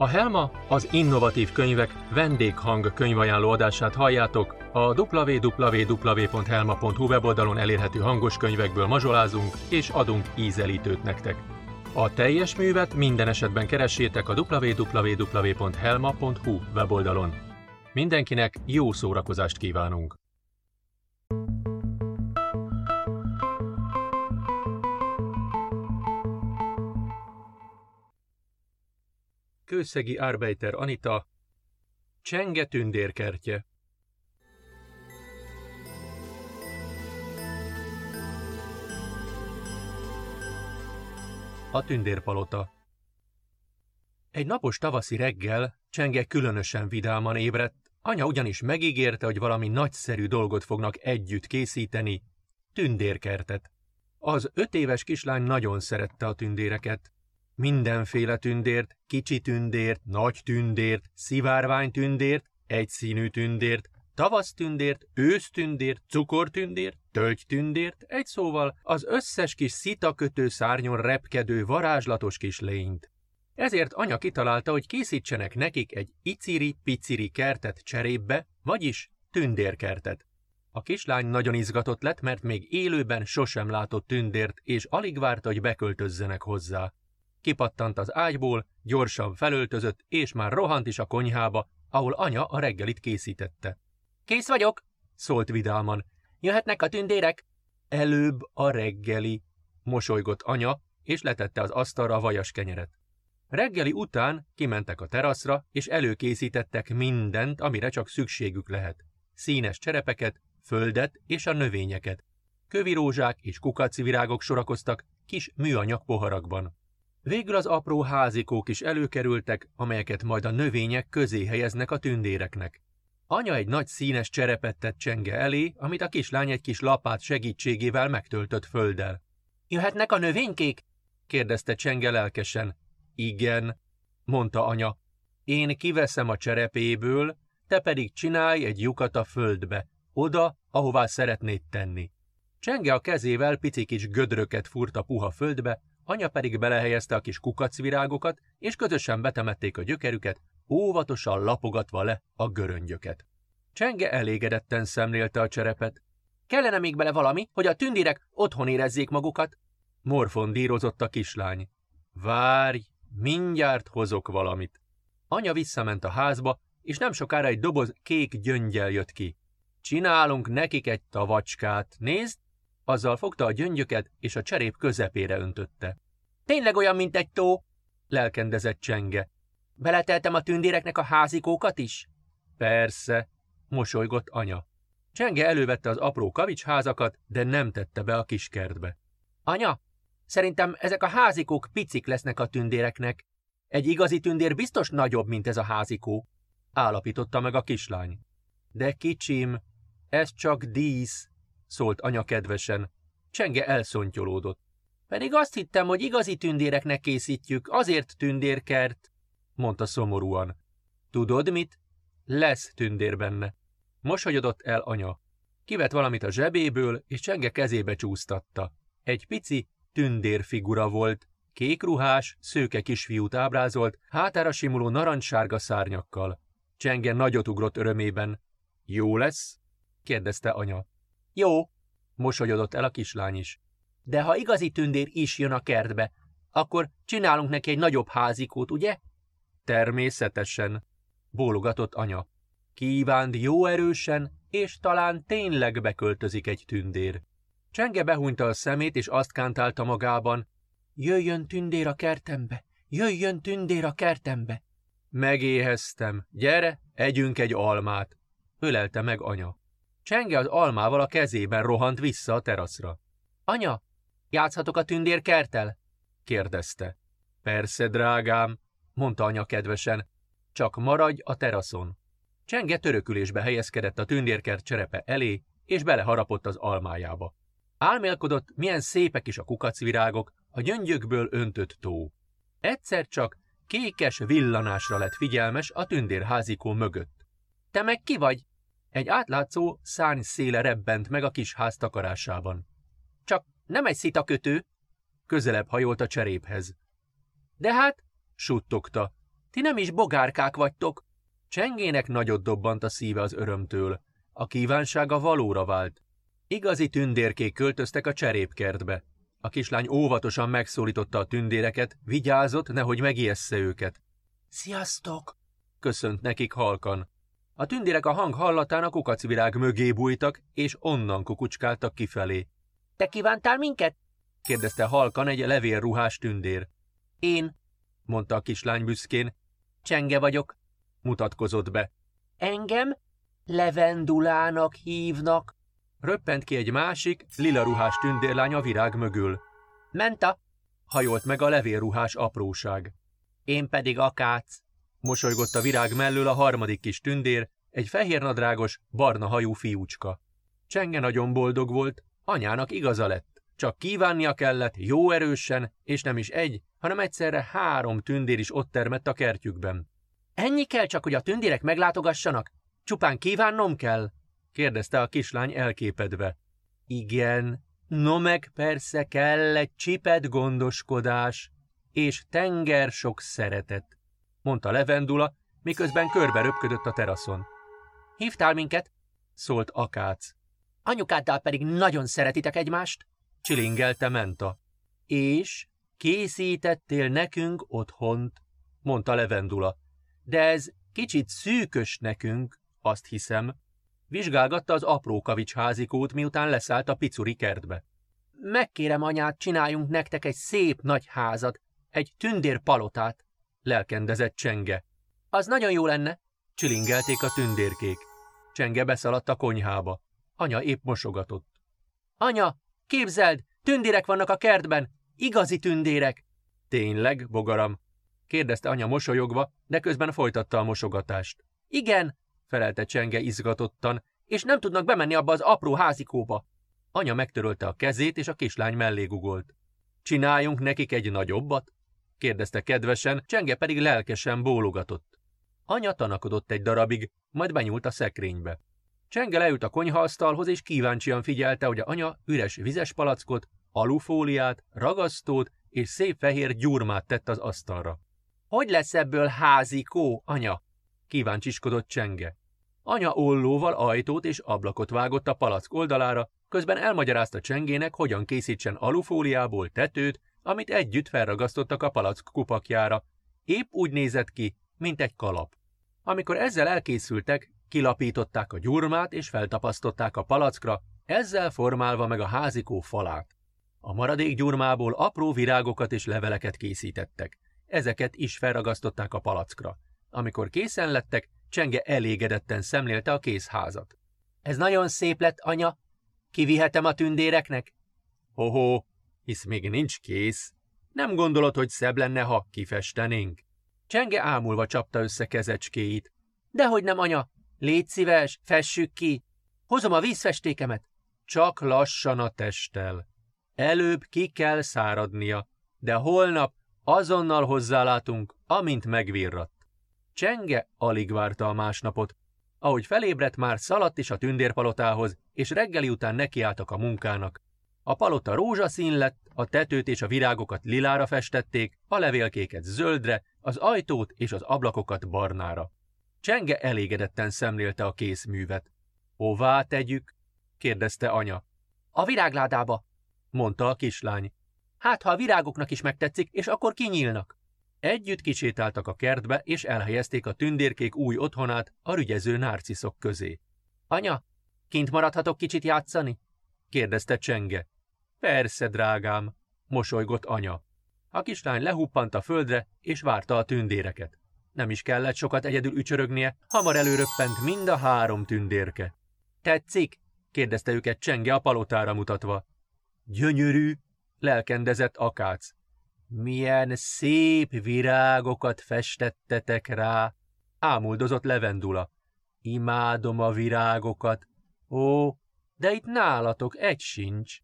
A Helma az innovatív könyvek vendéghang könyvajánló adását halljátok, a www.helma.hu weboldalon elérhető hangos könyvekből mazsolázunk és adunk ízelítőt nektek. A teljes művet minden esetben keressétek a www.helma.hu weboldalon. Mindenkinek jó szórakozást kívánunk! Kőszegi Arbeiter Anita, Csenge tündérkertje. A tündérpalota. Egy napos tavaszi reggel Csenge különösen vidáman ébredt, anya ugyanis megígérte, hogy valami nagyszerű dolgot fognak együtt készíteni, tündérkertet. Az 5 éves kislány nagyon szerette a tündéreket. Mindenféle tündért, kicsi tündért, nagy tündért, szivárvány tündért, egyszínű tündért, tavasz tündért, ősz tündért, cukortündért, tölgy tündért, egy szóval az összes kis szitakötő szárnyon repkedő varázslatos kis lényt. Ezért anya kitalálta, hogy készítsenek nekik egy iciri-piciri kertet cserépbe, vagyis tündérkertet. A kislány nagyon izgatott lett, mert még élőben sosem látott tündért, és alig várta, hogy beköltözzenek hozzá. Kipattant az ágyból, gyorsan felöltözött, és már rohant is a konyhába, ahol anya a reggelit készítette. – Kész vagyok! – szólt vidáman. – Jöhetnek a tündérek! – Előbb a reggeli! – mosolygott anya, és letette az asztalra a vajas kenyeret. Reggeli után kimentek a teraszra, és előkészítettek mindent, amire csak szükségük lehet. Színes cserepeket, földet és a növényeket. Kövirózsák és kukacivirágok sorakoztak kis műanyag poharakban. Végül az apró házikók is előkerültek, amelyeket majd a növények közé helyeznek a tündéreknek. Anya egy nagy színes cserepet tett Csenge elé, amit a kislány egy kis lapát segítségével megtöltött földdel. – Jöhetnek a növénykék? – kérdezte Csenge lelkesen. – Igen – mondta anya. – Én kiveszem a cserepéből, te pedig csinálj egy lyukat a földbe, oda, ahová szeretnéd tenni. Csenge a kezével pici kis gödröket fúrt a puha földbe, anya pedig belehelyezte a kis kukacvirágokat, és közösen betemették a gyökerüket, óvatosan lapogatva le a göröngyöket. Csenge elégedetten szemlélte a cserepet. – Kellene még bele valami, hogy a tündérek otthon érezzék magukat? – morfondírozott a kislány. – Várj, mindjárt hozok valamit. Anya visszament a házba, és nem sokára egy doboz kék gyöngyel jött ki. – Csinálunk nekik egy tavacskát, nézd! Azzal fogta a gyöngyöket, és a cserép közepére öntötte. – Tényleg olyan, mint egy tó? – lelkendezett Csenge. – Beleteltem a tündéreknek a házikókat is? – Persze – mosolygott anya. Csenge elővette az apró kavicsházakat, de nem tette be a kiskertbe. – Anya, szerintem ezek a házikók picik lesznek a tündéreknek. Egy igazi tündér biztos nagyobb, mint ez a házikó – állapította meg a kislány. – De kicsim, ez csak dísz – szólt anya kedvesen. Csenge elszontyolódott. Pedig azt hittem, hogy igazi tündéreknek készítjük, azért tündérkert, mondta szomorúan. Tudod mit? Lesz tündér benne. Mosolyodott el anya. Kivett valamit a zsebéből, és Csenge kezébe csúsztatta. Egy pici tündérfigura volt, kékruhás, szőke kisfiút ábrázolt, hátára simuló narancssárga szárnyakkal. Csenge nagyot ugrott örömében. Jó lesz? kérdezte anya. Jó, mosolyodott el a kislány is. De ha igazi tündér is jön a kertbe, akkor csinálunk neki egy nagyobb házikót, ugye? Természetesen, bólogatott anya. Kívánd jó erősen, és talán tényleg beköltözik egy tündér. Csenge behúnyta a szemét, és azt kántálta magában. Jöjjön tündér a kertembe, jöjjön tündér a kertembe. Megéheztem, gyere, együnk egy almát, ölelte meg anya. Csenge az almával a kezében rohant vissza a teraszra. – Anya, játszhatok a tündérkerttel? – kérdezte. – Persze, drágám – mondta anya kedvesen. – Csak maradj a teraszon. Csenge törökülésbe helyezkedett a tündérkert cserepe elé, és beleharapott az almájába. Álmélkodott, milyen szépek is a kukacvirágok, a gyöngyökből öntött tó. Egyszer csak kékes villanásra lett figyelmes a tündérházikó mögött. – Te meg ki vagy? Egy átlátszó szárny széle rebbent meg a kis ház takarásában. Csak nem egy szitakötő? Közelebb hajolt a cseréphez. De hát, suttogta, Ti nem is bogárkák vagytok. Csengének nagyot dobbant a szíve az örömtől. A kívánsága valóra vált. Igazi tündérkék költöztek a cserépkertbe. A kislány óvatosan megszólította a tündéreket, vigyázott, nehogy megijessze őket. Sziasztok! Köszönt nekik halkan. A tündérek a hang hallatán a kukacvirág mögé bújtak, és onnan kukucskáltak kifelé. Te kívántál minket? Kérdezte halkan egy levélruhás tündér. Én, mondta a kislány büszkén. Csenge vagyok, mutatkozott be. Engem Levendulának hívnak. Röppent ki egy másik, lilaruhás tündérlány a virág mögül. Menta, hajolt meg a levélruhás apróság. Én pedig Akác, mosolygott a virág mellől a harmadik kis tündér, egy fehérnadrágos, barna hajú fiúcska. Csenge nagyon boldog volt, anyának igaza lett. Csak kívánnia kellett, jó erősen, és nem is egy, hanem egyszerre 3 tündér is ott termett a kertjükben. Ennyi kell csak, hogy a tündérek meglátogassanak? Csupán kívánnom kell? Kérdezte a kislány elképedve. Igen, no meg persze kell egy csipet gondoskodás, és tenger sok szeretet, mondta Levendula, miközben körbe röpködött a teraszon. Hívtál minket? Szólt Akác. Anyukáddal pedig nagyon szeretitek egymást, csilingelte Menta. És készítettél nekünk otthont, mondta Levendula. De ez kicsit szűkös nekünk, azt hiszem. Vizsgálgatta az apró kavics házikót, miután leszállt a picuri kertbe. Megkérem anyát, csináljunk nektek egy szép nagy házat, egy tündérpalotát, lelkendezett Csenge. Az nagyon jó lenne, csilingelték a tündérkék. Csenge beszaladt a konyhába. Anya épp mosogatott. Anya, képzeld, tündérek vannak a kertben, igazi tündérek. Tényleg, bogaram? Kérdezte anya mosolyogva, de közben folytatta a mosogatást. Igen, felelte Csenge izgatottan, és nem tudnak bemenni abba az apró házikóba. Anya megtörölte a kezét, és a kislány mellé gugolt. Csináljunk nekik egy nagyobbat? Kérdezte kedvesen, Csenge pedig lelkesen bólogatott. Anya tanakodott egy darabig, majd benyúlt a szekrénybe. Csenge leült a konyhaasztalhoz, és kíváncsian figyelte, hogy a anya üres vizes palackot, alufóliát, ragasztót és szép fehér gyurmát tett az asztalra. Hogy lesz ebből házikó, anya? Kíváncsiskodott Csenge. Anya ollóval ajtót és ablakot vágott a palack oldalára, közben elmagyarázta Csengének, hogyan készítsen alufóliából tetőt, amit együtt felragasztottak a palack kupakjára. Épp úgy nézett ki, mint egy kalap. Amikor ezzel elkészültek, kilapították a gyurmát és feltapasztották a palackra, ezzel formálva meg a házikó falát. A maradék gyurmából apró virágokat és leveleket készítettek. Ezeket is felragasztották a palackra. Amikor készen lettek, Csenge elégedetten szemlélte a készházat. Ez nagyon szép lett, anya. Kivihetem a tündéreknek? Hoho, hisz még nincs kész. Nem gondolod, hogy szebb lenne, ha kifestenénk? Csenge ámulva csapta össze kezecskéit. Dehogy nem, anya. Légy szíves, fessük ki. Hozom a vízfestékemet. Csak lassan a testtel. Előbb ki kell száradnia, de holnap azonnal hozzálátunk, amint megvirradt. Csenge alig várta a másnapot. Ahogy felébredt, már szaladt is a tündérpalotához, és reggeli után nekiálltak a munkának. A palota rózsaszín lett, a tetőt és a virágokat lilára festették, a levélkéket zöldre, az ajtót és az ablakokat barnára. Csenge elégedetten szemlélte a készművet. Hová tegyük? Kérdezte anya. A virágládába, mondta a kislány. Hát, ha a virágoknak is megtetszik, és akkor kinyílnak. Együtt kisétáltak a kertbe, és elhelyezték a tündérkék új otthonát a rügyező nárciszok közé. Anya, kint maradhatok kicsit játszani? Kérdezte Csenge. Persze, drágám, mosolygott anya. A kislány lehuppant a földre, és várta a tündéreket. Nem is kellett sokat egyedül ücsörögnie, hamar előröppent mind a 3 tündérke. Tetszik? kérdezte őket Csenge a palotára mutatva. Gyönyörű, lelkendezett Akác. Milyen szép virágokat festettetek rá, ámuldozott Levendula. Imádom a virágokat. Ó, de itt nálatok egy sincs.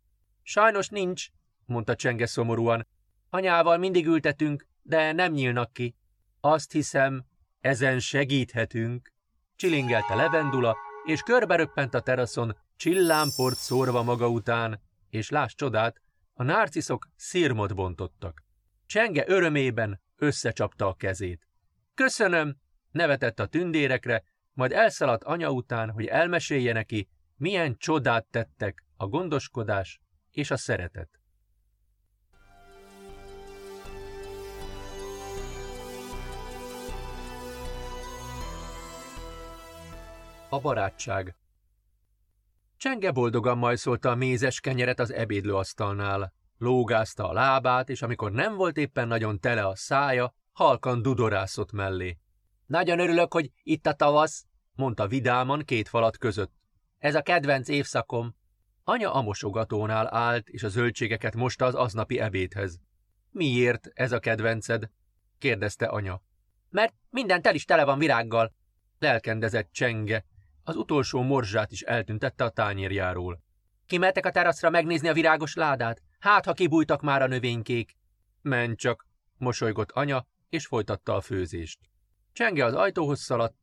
Sajnos nincs, mondta Csenge szomorúan. Anyával mindig ültetünk, de nem nyílnak ki. Azt hiszem, ezen segíthetünk, csilingelte Levendula, és körberöppent a teraszon, csillámport szórva maga után, és láss csodát, a nárciszok szirmot bontottak. Csenge örömében összecsapta a kezét. Köszönöm, nevetett a tündérekre, majd elszaladt anya után, hogy elmesélje neki, milyen csodát tettek a gondoskodás és a szeretet. A barátság. Csenge boldogan majszolta a mézes kenyeret az ebédlőasztalnál. Lógázta a lábát, és amikor nem volt éppen nagyon tele a szája, halkan dudorászott mellé. Nagyon örülök, hogy itt a tavasz, mondta vidáman két falat között. Ez a kedvenc évszakom. Anya a mosogatónál állt, és a zöldségeket mosta az aznapi ebédhez. Miért ez a kedvenced? kérdezte anya. Mert minden tel is tele van virággal, lelkendezett Csenge. Az utolsó morzsát is eltüntette a tányérjáról. Kimeltek a teraszra megnézni a virágos ládát? Hát, ha kibújtak már a növénykék. Menj csak, mosolygott anya, és folytatta a főzést. Csenge az ajtóhoz szaladt.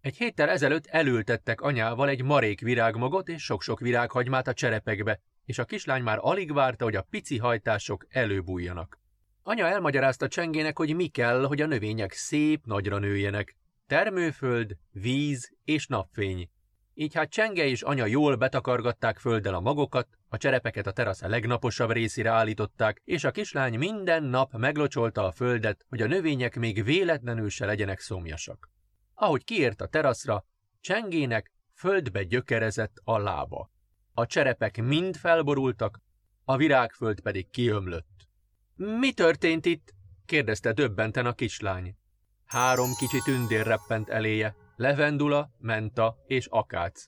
Egy héttel ezelőtt elültettek anyával egy marék virágmagot és sok-sok virághagymát a cserepekbe, és a kislány már alig várta, hogy a pici hajtások előbújjanak. Anya elmagyarázta Csengének, hogy mi kell, hogy a növények szép nagyra nőjenek. Termőföld, víz és napfény. Így hát Csenge és anya jól betakargatták földdel a magokat, a cserepeket a terasz a legnaposabb részére állították, és a kislány minden nap meglocsolta a földet, hogy a növények még véletlenül se legyenek szomjasak. Ahogy kiért a teraszra, Csengének földbe gyökerezett a lába. A cserepek mind felborultak, a virágföld pedig kiömlött. Mi történt itt? kérdezte döbbenten a kislány. 3 kicsi tündér reppent eléje, Levendula, Menta és Akác.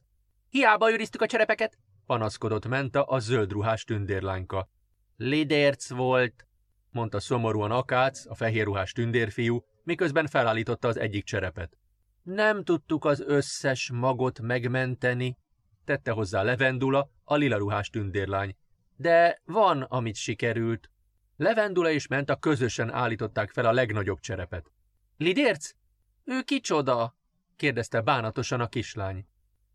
Hiába őriztük a cserepeket, panaszkodott Menta, a zöldruhás tündérlányka. Lidérc volt, mondta szomorúan Akác, a fehérruhás tündérfiú, miközben felállította az egyik cserepet. Nem tudtuk az összes magot megmenteni, tette hozzá Levendula, a lilaruhás tündérlány. De van, amit sikerült. Levendula és Menta közösen állították fel a legnagyobb cserepet. Lidérc? Ő kicsoda? kérdezte bánatosan a kislány.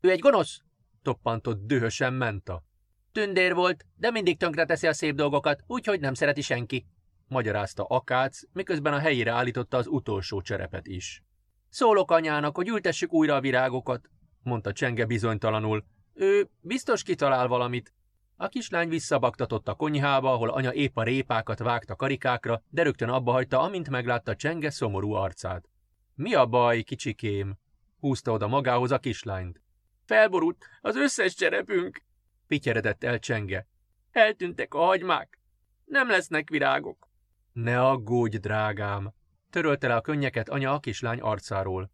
Ő egy gonosz? toppantott dühösen Menta. Tündér volt, de mindig tönkreteszi a szép dolgokat, úgyhogy nem szereti senki, magyarázta Akác, miközben a helyére állította az utolsó cserepet is. Szólok anyának, hogy ültessük újra a virágokat, mondta Csenge bizonytalanul. Ő biztos kitalál valamit. A kislány visszabaktatott a konyhába, ahol anya épp a répákat vágta karikákra, de rögtön abbahagyta, amint meglátta Csenge szomorú arcát. Mi a baj, kicsikém? húzta oda magához a kislányt. Felborult az összes cserepünk, pityeredett el Csenge. Eltűntek a hagymák, nem lesznek virágok. Ne aggódj, drágám, törölte le a könnyeket anya a kislány arcáról.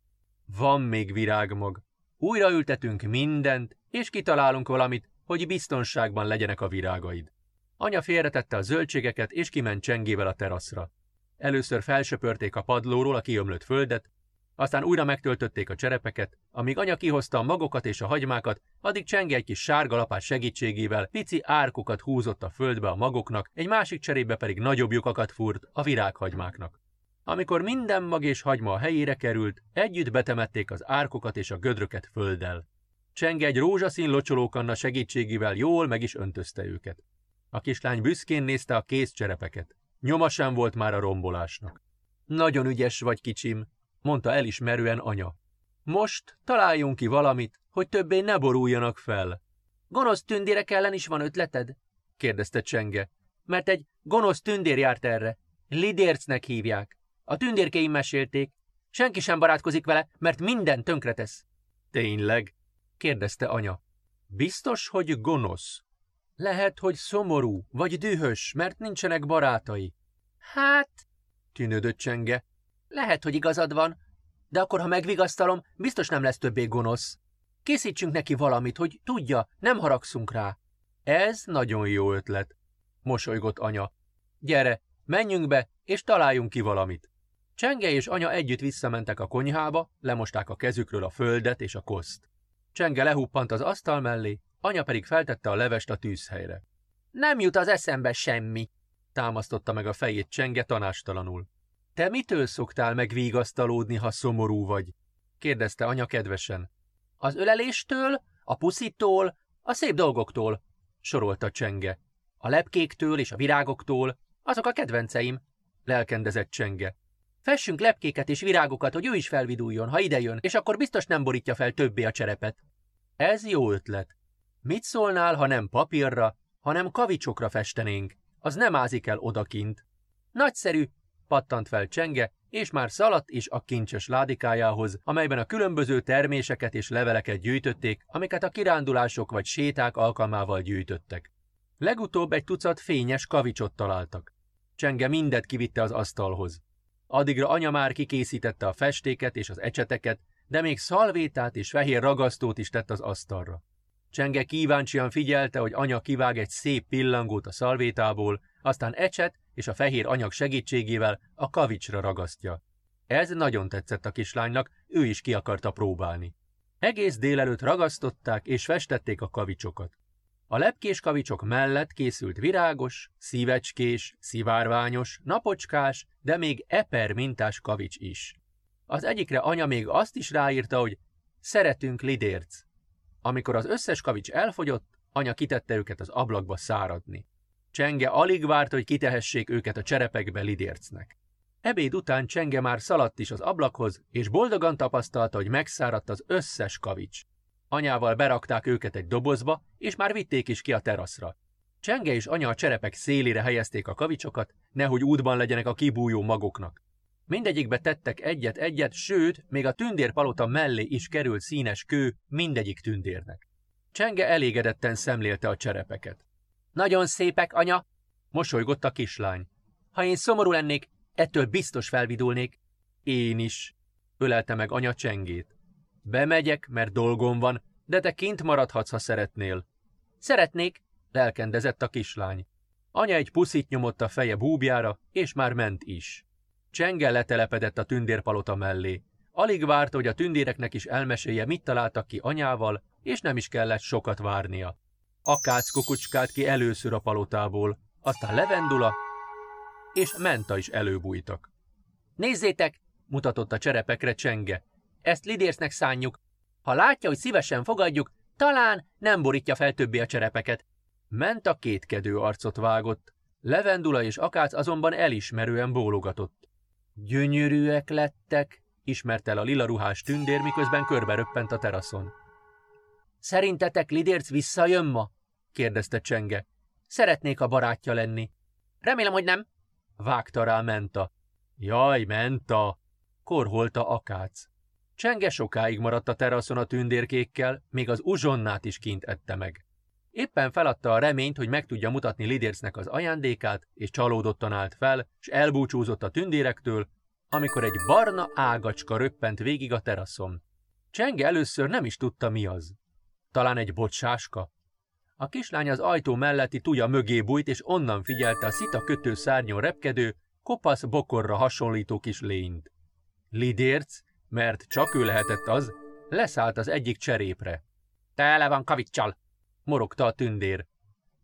Van még virágmag, újra ültetünk mindent, és kitalálunk valamit, hogy biztonságban legyenek a virágaid. Anya félretette a zöldségeket, és kiment Csengével a teraszra. Először felsöpörték a padlóról a kiömlött földet, aztán újra megtöltötték a cserepeket, amíg anya kihozta a magokat és a hagymákat, addig Csenge egy kis sárga lapás segítségével pici árkokat húzott a földbe a magoknak, egy másik cserébe pedig nagyobb lyukakat fúrt a virághagymáknak. Amikor minden mag és hagyma a helyére került, együtt betemették az árkokat és a gödröket földdel. Csenge egy rózsaszín locsolókanna segítségével jól meg is öntözte őket. A kislány büszkén nézte a kész cserepeket. Nyoma sem volt már a rombolásnak. Nagyon ügyes vagy, kicsim, mondta elismerően anya. Most találjunk ki valamit, hogy többé ne boruljanak fel. Gonosz tündérek ellen is van ötleted? kérdezte Csenge. Mert egy gonosz tündér járt erre. Lidércnek hívják. A tündérkeim mesélték. Senki sem barátkozik vele, mert minden tönkretesz. Tényleg? kérdezte anya. Biztos, hogy gonosz. Lehet, hogy szomorú, vagy dühös, mert nincsenek barátai. Hát, tűnődött Csenge. Lehet, hogy igazad van, de akkor, ha megvigasztalom, biztos nem lesz többé gonosz. Készítsünk neki valamit, hogy tudja, nem haragszunk rá. Ez nagyon jó ötlet, mosolygott anya. Gyere, menjünk be, és találjunk ki valamit. Csenge és anya együtt visszamentek a konyhába, lemosták a kezükről a földet és a koszt. Csenge lehuppant az asztal mellé, anya pedig feltette a levest a tűzhelyre. Nem jut az eszembe semmi, támasztotta meg a fejét Csenge tanástalanul. Te mitől szoktál megvigasztalódni, ha szomorú vagy? kérdezte anya kedvesen. Az öleléstől, a puszitól, a szép dolgoktól, sorolta Csenge. A lepkéktől és a virágoktól, azok a kedvenceim, lelkendezett Csenge. Fessünk lepkéket és virágokat, hogy ő is felviduljon, ha idejön, és akkor biztos nem borítja fel többé a cserepet. Ez jó ötlet. Mit szólnál, ha nem papírra, hanem kavicsokra festenénk? Az nem ázik el odakint. Nagyszerű, pattant fel Csenge, és már szaladt is a kincses ládikájához, amelyben a különböző terméseket és leveleket gyűjtötték, amiket a kirándulások vagy séták alkalmával gyűjtöttek. Legutóbb 1 tucat fényes kavicsot találtak. Csenge mindet kivitte az asztalhoz. Addigra anya már kikészítette a festéket és az ecseteket, de még szalvétát és fehér ragasztót is tett az asztalra. Csenge kíváncsian figyelte, hogy anya kivág egy szép pillangót a szalvétából, aztán ecset és a fehér anyag segítségével a kavicsra ragasztja. Ez nagyon tetszett a kislánynak, ő is ki akarta próbálni. Egész délelőtt ragasztották és festették a kavicsokat. A lepkés kavicsok mellett készült virágos, szívecskés, szivárványos, napocskás, de még eper mintás kavics is. Az egyikre anya még azt is ráírta, hogy szeretünk Lidérc. Amikor az összes kavics elfogyott, anya kitette őket az ablakba száradni. Csenge alig várt, hogy kitehessék őket a cserepekbe Lidércnek. Ebéd után Csenge már szaladt is az ablakhoz, és boldogan tapasztalta, hogy megszáradt az összes kavics. Anyával berakták őket egy dobozba, és már vitték is ki a teraszra. Csenge és anya a cserepek szélére helyezték a kavicsokat, nehogy útban legyenek a kibújó magoknak. Mindegyikbe tettek egyet-egyet, sőt, még a tündérpalota mellé is került színes kő mindegyik tündérnek. Csenge elégedetten szemlélte a cserepeket. Nagyon szépek, anya! Mosolygott a kislány. Ha én szomorú lennék, ettől biztos felvidulnék. Én is! Ölelte meg anya Csengét. Bemegyek, mert dolgom van, de te kint maradhatsz, ha szeretnél. Szeretnék! Lelkendezett a kislány. Anya egy puszit nyomott a feje búbjára, és már ment is. Csenge letelepedett a tündérpalota mellé. Alig várt, hogy a tündéreknek is elmesélje, mit találtak ki anyával, és nem is kellett sokat várnia. Akác kukucskált ki először a palotából, aztán Levendula és Menta is előbújtak. Nézzétek, mutatott a cserepekre Csenge. Ezt Lidércnek szánjuk. Ha látja, hogy szívesen fogadjuk, talán nem borítja fel többé a cserepeket. Menta kétkedő arcot vágott. Levendula és Akác azonban elismerően bólogatott. Gyönyörűek lettek, ismert el a lilaruhás tündér, miközben körbe röppent a teraszon. Szerintetek Lidérc visszajön ma? kérdezte Csenge. Szeretnék a barátja lenni. Remélem, hogy nem. Vágta rá Menta. Jaj, Menta! Korholta Akác. Csenge sokáig maradt a teraszon a tündérkékkel, még az uzsonnát is kint ette meg. Éppen feladta a reményt, hogy meg tudja mutatni Lidércnek az ajándékát, és csalódottan állt fel, s elbúcsúzott a tündérektől, amikor egy barna ágacska röppent végig a teraszon. Csenge először nem is tudta, mi az. Talán egy bocsáska? A kislány az ajtó melletti tuja mögé bújt, és onnan figyelte a szita kötő szárnyon repkedő, kopasz bokorra hasonlító kis lényt. Lidérc, mert csak ő lehetett az, leszállt az egyik cserépre. Tele van kavicsal, morogta a tündér.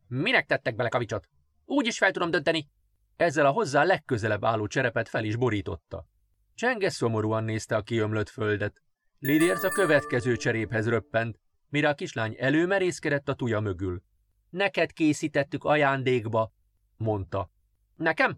Minek tettek bele kavicsot? Úgy is fel tudom dönteni. Ezzel a hozzá legközelebb álló cserepet fel is borította. Csenge szomorúan nézte a kiömlött földet. Lidérc a következő cseréphez röppent, mire a kislány előmerészkedett a tuja mögül. Neked készítettük ajándékba, mondta. Nekem?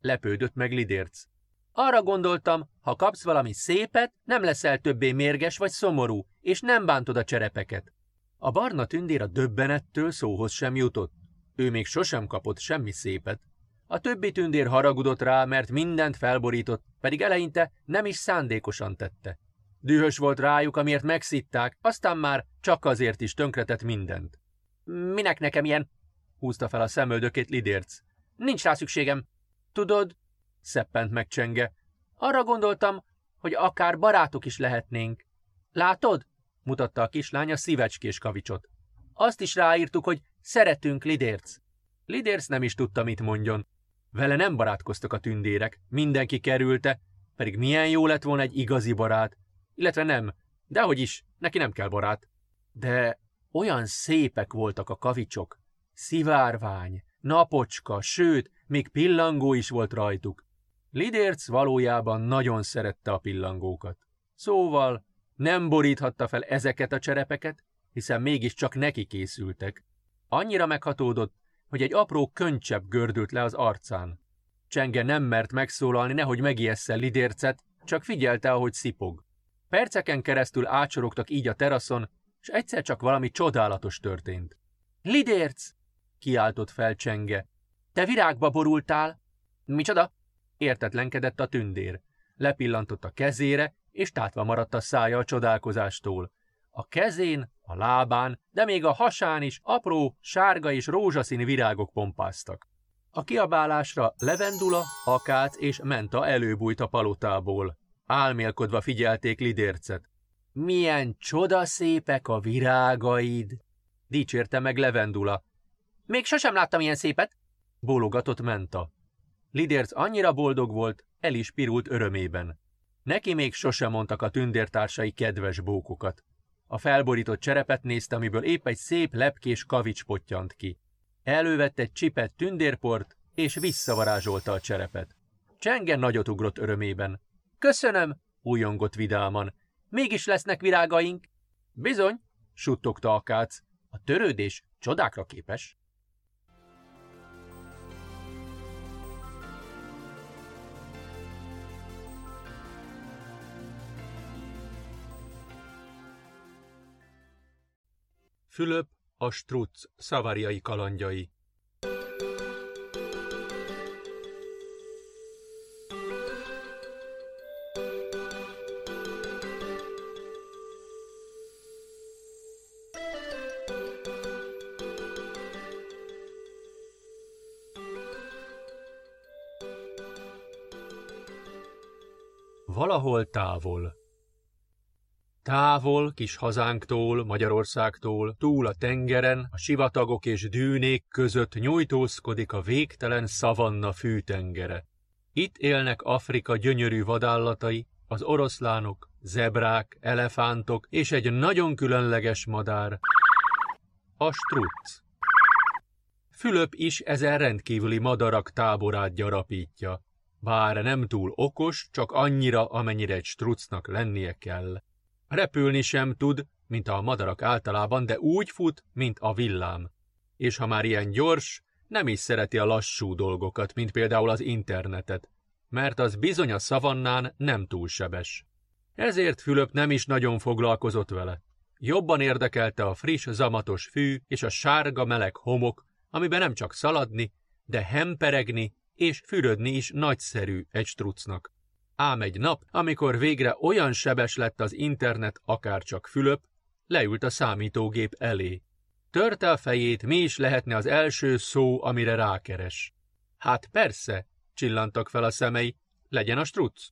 Lepődött meg Lidérc. Arra gondoltam, ha kapsz valami szépet, nem leszel többé mérges vagy szomorú, és nem bántod a cserepeket. A barna tündér a döbbenettől szóhoz sem jutott. Ő még sosem kapott semmi szépet. A többi tündér haragudott rá, mert mindent felborított, pedig eleinte nem is szándékosan tette. Dühös volt rájuk, amiért megszitták, aztán már csak azért is tönkretett mindent. Minek nekem ilyen? Húzta fel a szemöldökét Lidérc. Nincs rá szükségem. Tudod? Szeppent meg Csenge. Arra gondoltam, hogy akár barátok is lehetnénk. Látod? Mutatta a kislány a szívecskés kavicsot. Azt is ráírtuk, hogy szeretünk Lidérc. Lidérc nem is tudta, mit mondjon. Vele nem barátkoztak a tündérek, mindenki kerülte, pedig milyen jó lett volna egy igazi barát. Illetve nem, dehogy is, neki nem kell barát. De olyan szépek voltak a kavicsok. Szivárvány, napocska, sőt, még pillangó is volt rajtuk. Lidérc valójában nagyon szerette a pillangókat. Szóval nem boríthatta fel ezeket a cserepeket, hiszen mégiscsak neki készültek. Annyira meghatódott, hogy egy apró könycsepp gördült le az arcán. Csenge nem mert megszólalni, nehogy megijesszel Lidércet, csak figyelte, ahogy szipog. Perceken keresztül ácsorogtak így a teraszon, és egyszer csak valami csodálatos történt. Lidérc! Kiáltott fel Csenge. Te virágba borultál? Micsoda? Értetlenkedett a tündér. Lepillantott a kezére, és tátva maradt a szája a csodálkozástól. A kezén, a lábán, de még a hasán is apró, sárga és rózsaszín virágok pompáztak. A kiabálásra Levendula, Akác és Menta előbújt a palotából. Álmélkodva figyelték Lidércet. Milyen csodaszépek a virágaid! Dicsérte meg Levendula. Még sosem láttam ilyen szépet! Bólogatott Menta. Lidérc annyira boldog volt, el is pirult örömében. Neki még sosem mondtak a tündértársai kedves bókokat. A felborított cserepet nézte, amiből épp egy szép lepkés kavics pottyant ki. Elővett egy csipet tündérport, és visszavarázsolta a cserepet. Csenge nagyot ugrott örömében. Köszönöm, újongott vidáman. Mégis lesznek virágaink? Bizony, suttogta Akác. A törődés csodákra képes. Fülöp, a struc szavariai kalandjai. Valahol távol. Távol kis hazánktól, Magyarországtól, túl a tengeren, a sivatagok és dűnék között nyújtózkodik a végtelen szavanna fűtengere. Itt élnek Afrika gyönyörű vadállatai, az oroszlánok, zebrák, elefántok és egy nagyon különleges madár, a struc. Fülöp is ezen rendkívüli madarak táborát gyarapítja. Bár nem túl okos, csak annyira, amennyire egy strucnak lennie kell. Repülni sem tud, mint a madarak általában, de úgy fut, mint a villám. És ha már ilyen gyors, nem is szereti a lassú dolgokat, mint például az internetet, mert az bizony a szavannán nem túl sebes. Ezért Fülöp nem is nagyon foglalkozott vele. Jobban érdekelte a friss, zamatos fű és a sárga meleg homok, amiben nem csak szaladni, de hemperegni és fürödni is nagyszerű egy strucnak. Ám egy nap, amikor végre olyan sebes lett az internet, akárcsak Fülöp, leült a számítógép elé. Törte a fejét, mi is lehetne az első szó, amire rákeres. Hát persze, csillantak fel a szemei, legyen a struc.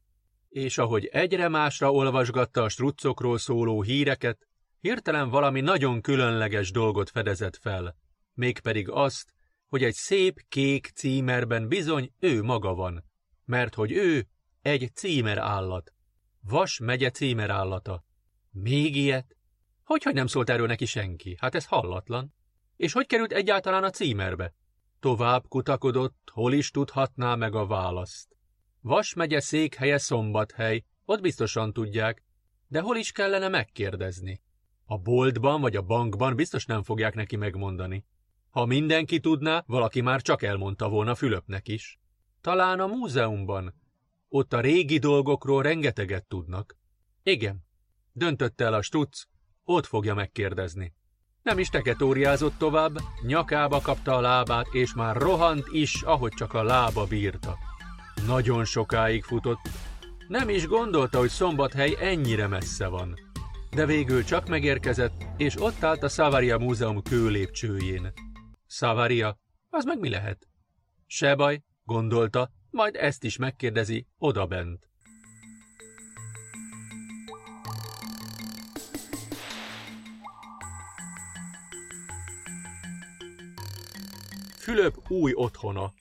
És ahogy egyre másra olvasgatta a strucokról szóló híreket, hirtelen valami nagyon különleges dolgot fedezett fel. Mégpedig azt, hogy egy szép kék címerben bizony ő maga van, mert hogy ő egy címerállat. Vas megye címerállata. Még ilyet? Hogyhogy nem szólt erről neki senki? Hát ez hallatlan. És hogy került egyáltalán a címerbe? Tovább kutakodott, hol is tudhatná meg a választ. Vas megye székhelye Szombathely, ott biztosan tudják, de hol is kellene megkérdezni? A boltban vagy a bankban biztos nem fogják neki megmondani. Ha mindenki tudná, valaki már csak elmondta volna Fülöpnek is. Talán a múzeumban. Ott a régi dolgokról rengeteget tudnak. Igen, döntött el a struc, ott fogja megkérdezni. Nem is teketóriázott tovább, nyakába kapta a lábát, és már rohant is, ahogy csak a lába bírta. Nagyon sokáig futott. Nem is gondolta, hogy Szombathely ennyire messze van. De végül csak megérkezett, és ott állt a Savaria múzeum kőlépcsőjén. Savaria? Az meg mi lehet? Se baj, gondolta, majd ezt is megkérdezi odabent. Fülöp új otthona.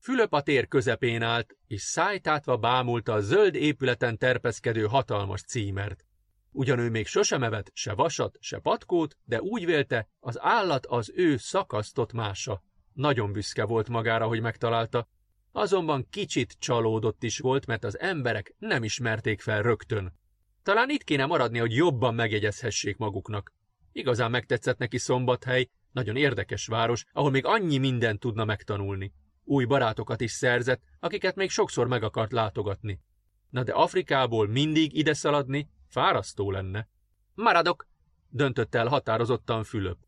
Fülöp a tér közepén állt, és szájtátva bámulta a zöld épületen terpeszkedő hatalmas címert. Ugyan ő még sosem evett se vasat, se patkót, de úgy vélte, az állat az ő szakasztott mása. Nagyon büszke volt magára, hogy megtalálta. Azonban kicsit csalódott is volt, mert az emberek nem ismerték fel rögtön. Talán itt kéne maradni, hogy jobban megjegyezhessék maguknak. Igazán megtetszett neki Szombathely, nagyon érdekes város, ahol még annyi mindent tudna megtanulni. új barátokat is szerzett, akiket még sokszor meg akart látogatni. Na de Afrikából mindig ide szaladni fárasztó lenne. Maradok, döntött el határozottan Fülöp.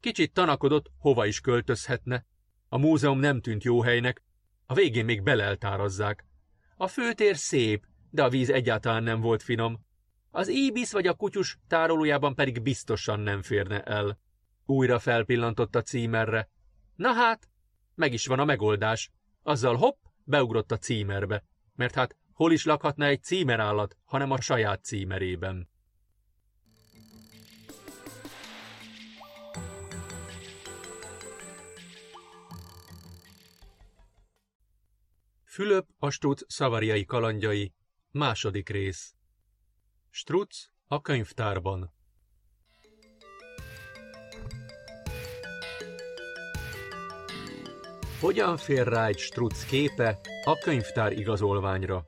Kicsit tanakodott, hova is költözhetne. A múzeum nem tűnt jó helynek, a végén még beleltárazzák. A főtér szép, de a víz egyáltalán nem volt finom. Az íbisz vagy a kutyus tárolójában pedig biztosan nem férne el. Újra felpillantott a címerre. Na hát, meg is van a megoldás. Azzal hopp, beugrott a címerbe, mert hát hol is lakhatna egy címerállat, hanem a saját címerében. Fülöp a Strutz szavariai kalandjai. Második rész. Strutz a könyvtárban. Hogyan fér rá egy Strutz képe a könyvtár igazolványra?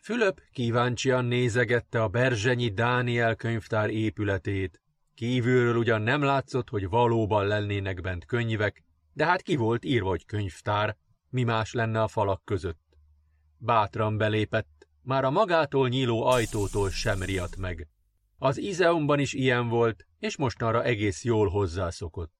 Fülöp kíváncsian nézegette a Berzsenyi Dániel könyvtár épületét. Kívülről ugyan nem látszott, hogy valóban lennének bent könyvek, de hát ki volt írva, hogy könyvtár, mi más lenne a falak között. Bátran belépett, már a magától nyíló ajtótól sem riadt meg. Az Izeumban is ilyen volt, és mostanra egész jól hozzászokott.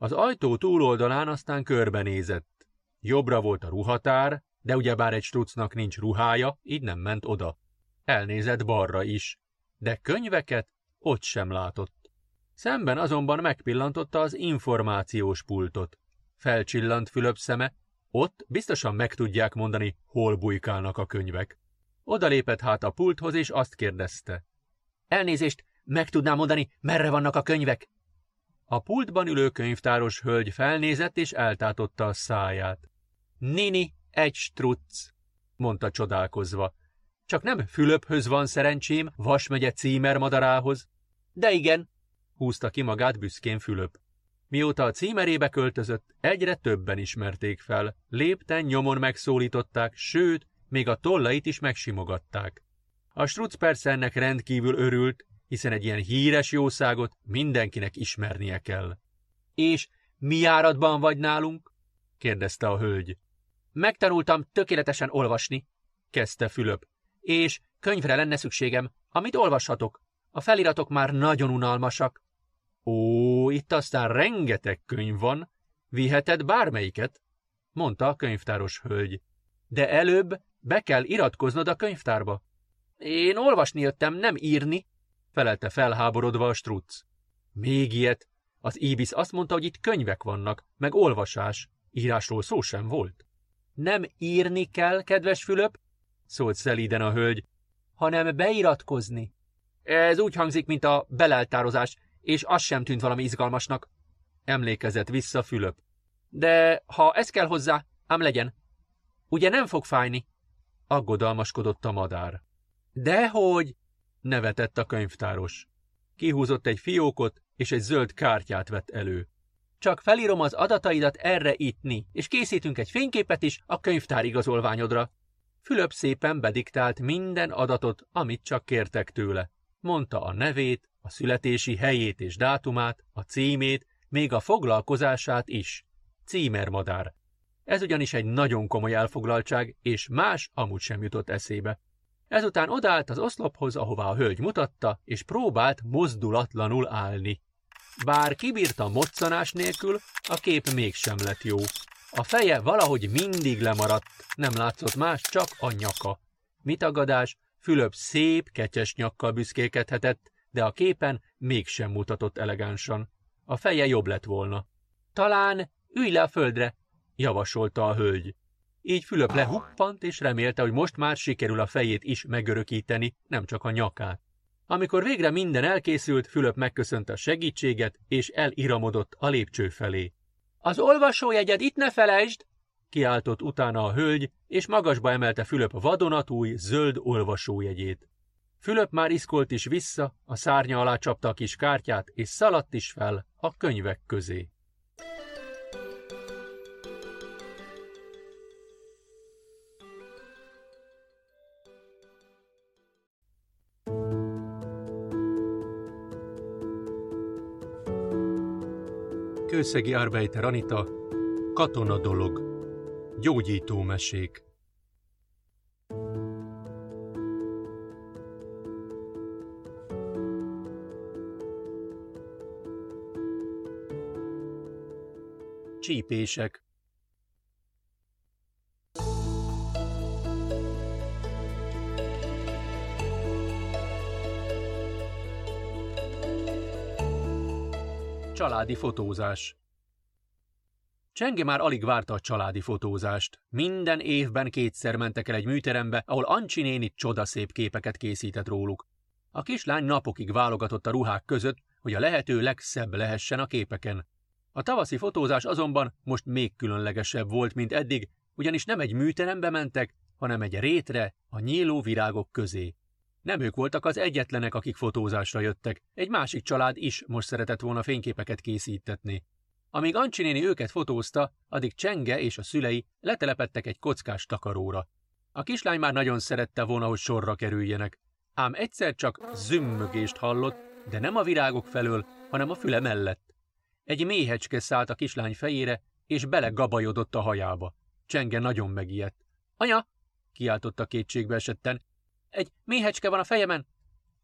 Az ajtó túloldalán aztán körbenézett. Jobbra volt a ruhatár, de ugyebár egy Strutznak nincs ruhája, így nem ment oda. Elnézett balra is, de könyveket ott sem látott. Szemben azonban megpillantotta az információs pultot. Felcsillant Fülöp szeme, ott biztosan meg tudják mondani, hol bujkálnak a könyvek. Oda lépett hát a pulthoz, és azt kérdezte. Elnézést, meg tudnám mondani, merre vannak a könyvek? A pultban ülő könyvtáros hölgy felnézett, és eltátotta a száját. Nini, egy Strutz, mondta csodálkozva. Csak nem Fülöphöz van szerencsém, Vas megye címermadarához? De igen, húzta ki magát büszkén Fülöp. Mióta a címerébe költözött, egyre többen ismerték fel, lépten nyomon megszólították, sőt, még a tollait is megsimogatták. A Strutz persze ennek rendkívül örült, hiszen egy ilyen híres jószágot mindenkinek ismernie kell. És mi járatban vagy nálunk? kérdezte a hölgy. Megtanultam tökéletesen olvasni, kezdte Fülöp, és könyvre lenne szükségem, amit olvashatok. A feliratok már nagyon unalmasak. Ó, itt aztán rengeteg könyv van, viheted bármelyiket, mondta a könyvtáros hölgy. De előbb be kell iratkoznod a könyvtárba. Én olvasni jöttem, nem írni, felelte felháborodva a Strutz. Még ilyet, az íbisz azt mondta, hogy itt könyvek vannak, meg olvasás, írásról szó sem volt. Nem írni kell, kedves Fülöp, szólt szelíden a hölgy, hanem beiratkozni. Ez úgy hangzik, mint a beleltározás, és az sem tűnt valami izgalmasnak, emlékezett vissza Fülöp. De ha ez kell hozzá, ám legyen. Ugye nem fog fájni? Aggodalmaskodott a madár. Dehogy, nevetett a könyvtáros. Kihúzott egy fiókot, és egy zöld kártyát vett elő. Csak felírom az adataidat erre ittni, és készítünk egy fényképet is a könyvtár igazolványodra. Fülöp szépen bediktált minden adatot, amit csak kértek tőle. Mondta a nevét, a születési helyét és dátumát, a címét, még a foglalkozását is. Címermadár. Ez ugyanis egy nagyon komoly elfoglaltság, és más amúgy sem jutott eszébe. Ezután odállt az oszlophoz, ahová a hölgy mutatta, és próbált mozdulatlanul állni. Bár kibírta moccanás nélkül, a kép mégsem lett jó. A feje valahogy mindig lemaradt, nem látszott más, csak a nyaka. Mitagadás, Fülöp szép, kecses nyakkal büszkélkedhetett, de a képen mégsem mutatott elegánsan. A feje jobb lett volna. Talán ülj le a földre, javasolta a hölgy. Így Fülöp lehuppant, és remélte, hogy most már sikerül a fejét is megörökíteni, nem csak a nyakát. Amikor végre minden elkészült, Fülöp megköszönte a segítséget, és eliramodott a lépcső felé. Az olvasójegyed itt ne felejtsd! Kiáltott utána a hölgy, és magasba emelte Fülöp vadonatúj zöld olvasójegyét. Fülöp már iszkolt is vissza, a szárnya alá csapta a kis kártyát, és szaladt is fel a könyvek közé. Kőszegi Arbeiter Anita, Katonadolog. Gyógyító mesék. Csípések. Családi fotózás. Csenge már alig várta a családi fotózást. Minden évben kétszer mentek el egy műterembe, ahol Ancsi néni csodaszép képeket készített róluk. A kislány napokig válogatott a ruhák között, hogy a lehető legszebb lehessen a képeken. A tavaszi fotózás azonban most még különlegesebb volt, mint eddig, ugyanis nem egy műterembe mentek, hanem egy rétre, a nyíló virágok közé. Nem ők voltak az egyetlenek, akik fotózásra jöttek. Egy másik család is most szeretett volna fényképeket készítetni. Amíg Ancsi néni őket fotózta, addig Csenge és a szülei letelepedtek egy kockás takaróra. A kislány már nagyon szerette volna, hogy sorra kerüljenek. Ám egyszer csak zümmögést hallott, de nem a virágok felől, hanem a füle mellett. Egy méhecske szállt a kislány fejére, és belegabajodott a hajába. Csenge nagyon megijedt. – Anya! – kiáltotta kétségbe esetten. – Egy méhecske van a fejemen!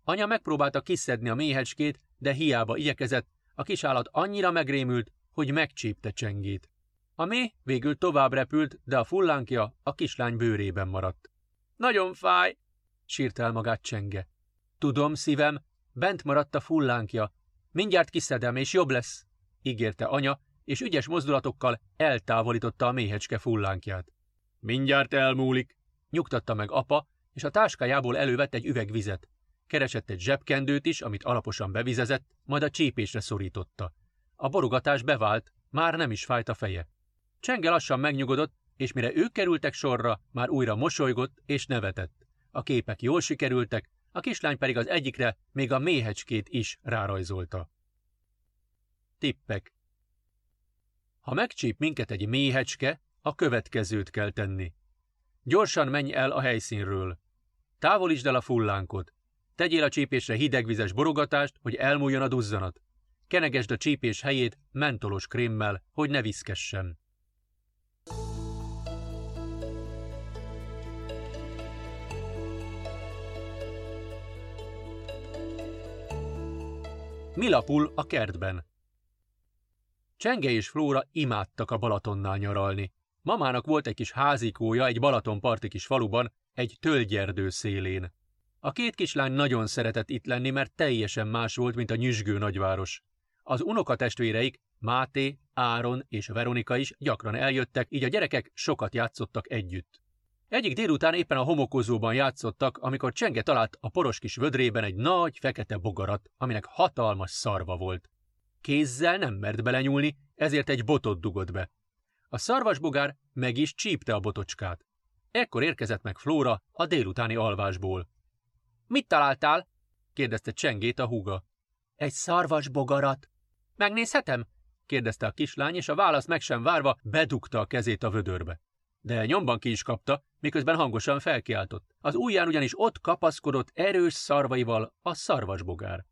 Anya megpróbálta kiszedni a méhecskét, de hiába igyekezett, a kisállat annyira megrémült, hogy megcsípte Csengét. A méh végül tovább repült, de a fullánkja a kislány bőrében maradt. – Nagyon fáj! – sírt el magát Csenge. – Tudom, szívem, bent maradt a fullánkja. Mindjárt kiszedem, és jobb lesz! – ígérte anya, és ügyes mozdulatokkal eltávolította a méhecske fullánkját. – Mindjárt elmúlik! – nyugtatta meg apa, és a táskájából elővett egy üveg vizet. Keresett egy zsebkendőt is, amit alaposan bevizezett, majd a csípésre szorította. A borogatás bevált, már nem is fájt a feje. Csenge lassan megnyugodott, és mire ők kerültek sorra, már újra mosolygott és nevetett. A képek jól sikerültek, a kislány pedig az egyikre még a méhecskét is rárajzolta. Tippek. Ha megcsíp minket egy méhecske, a következőt kell tenni. Gyorsan menj el a helyszínről. Távolítsd el a fullánkod. Tegyél a csípésre hidegvizes borogatást, hogy elmúljon a duzzanat. Kenegesd a csípés helyét mentolos krémmel, hogy ne viszkessen. Mi lapul a kertben? Csenge és Flóra imádtak a Balatonnál nyaralni. Mamának volt egy kis házikója egy balatonparti kis faluban, egy tölgyerdő szélén. A két kislány nagyon szeretett itt lenni, mert teljesen más volt, mint a nyüzsgő nagyváros. Az unokatestvéreik, Máté, Áron és Veronika is gyakran eljöttek, így a gyerekek sokat játszottak együtt. Egyik délután éppen a homokozóban játszottak, amikor Csenge talált a poros kis vödrében egy nagy, fekete bogarat, aminek hatalmas szarva volt. Kézzel nem mert belenyúlni, ezért egy botot dugott be. A szarvasbogár meg is csípte a botocskát. Ekkor érkezett meg Flóra a délutáni alvásból. – Mit találtál? – kérdezte Csengét a húga. – Egy szarvasbogarat. – Megnézhetem? – kérdezte a kislány, és a válasz meg sem várva bedugta a kezét a vödörbe. De nyomban ki is kapta, miközben hangosan felkiáltott. Az ujján ugyanis ott kapaszkodott erős szarvaival a szarvasbogár.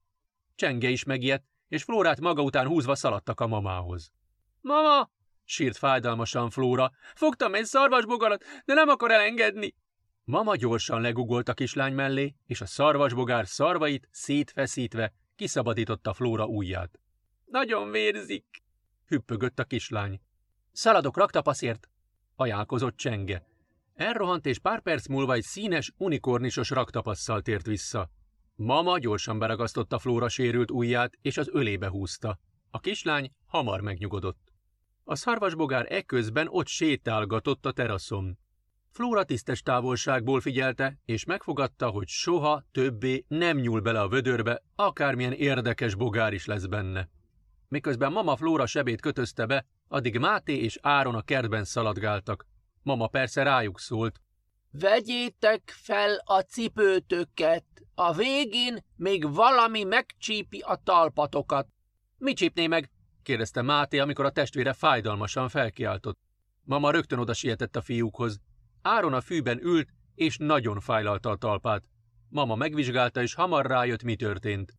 Csenge is megijedt, és Flórát maga után húzva szaladtak a mamához. – Mama! – sírt fájdalmasan Flóra. – Fogtam egy szarvasbogarat, de nem akar elengedni! Mama gyorsan legugolt a kislány mellé, és a szarvasbogár szarvait szétfeszítve kiszabadította Flóra ujját. – Nagyon vérzik! – hüppögött a kislány. – Szaladok raktapaszért! – ajánlkozott Csenge. Elrohant, és pár perc múlva egy színes, unikornisos raktapasszal tért vissza. Mama gyorsan beragasztotta Flóra sérült ujját, és az ölébe húzta. A kislány hamar megnyugodott. A szarvasbogár eközben ott sétálgatott a teraszon. Flóra tisztes távolságból figyelte, és megfogadta, hogy soha többé nem nyúl bele a vödörbe, akármilyen érdekes bogár is lesz benne. Miközben mama Flóra sebét kötözte be, addig Máté és Áron a kertben szaladgáltak. Mama persze rájuk szólt. Vegyétek fel a cipőtöket, a végén még valami megcsípi a talpatokat. Mi csípné meg? Kérdezte Máté, amikor a testvére fájdalmasan felkiáltott. Mama rögtön oda sietett a fiúkhoz. Áron a fűben ült, és nagyon fájlalta a talpát. Mama megvizsgálta, és hamar rájött, mi történt.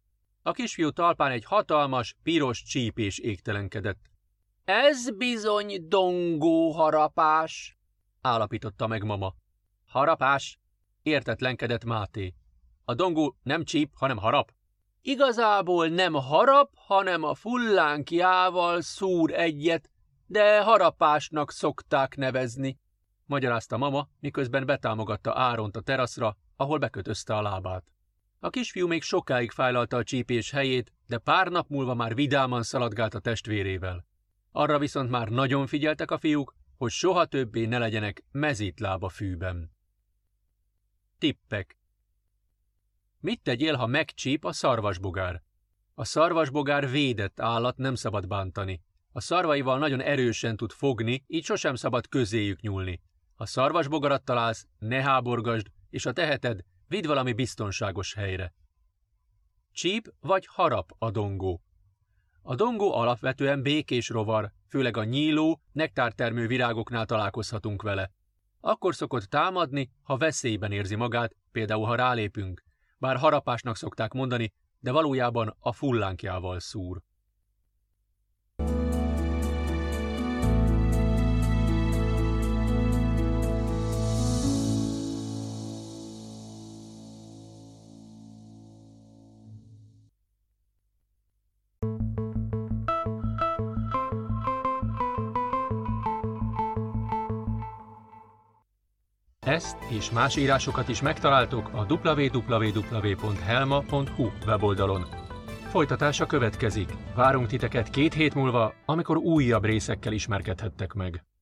A kisfiú talpán egy hatalmas, piros csípés égtelenkedett. Ez bizony dongó harapás, állapította meg mama. Harapás? Értetlenkedett Máté. A dongó nem csíp, hanem harap. Igazából nem harap, hanem a fullánkjával szúr egyet, de harapásnak szokták nevezni, magyarázta mama, miközben betámogatta Áront a teraszra, ahol bekötözte a lábát. A kisfiú még sokáig fájlalta a csípés helyét, de pár nap múlva már vidáman szaladgált a testvérével. Arra viszont már nagyon figyeltek a fiúk, hogy soha többé ne legyenek mezítláb a fűben. Tippek. Mit tegyél, ha megcsíp a szarvasbogár? A szarvasbogár védett állat, nem szabad bántani. A szarvaival nagyon erősen tud fogni, így sosem szabad közéjük nyúlni. Ha szarvasbogarat találsz, ne háborgasd, és ha teheted, vidd valami biztonságos helyre. Csíp vagy harap a dongó? A dongó alapvetően békés rovar, főleg a nyíló, nektártermő virágoknál találkozhatunk vele. Akkor szokott támadni, ha veszélyben érzi magát, például ha rálépünk. Bár harapásnak szokták mondani, de valójában a fullánkjával szúr. Ezt és más írásokat is megtaláltok a www.helma.hu weboldalon. Folytatása következik. Várunk titeket 2 hét múlva, amikor újabb részekkel ismerkedhettek meg.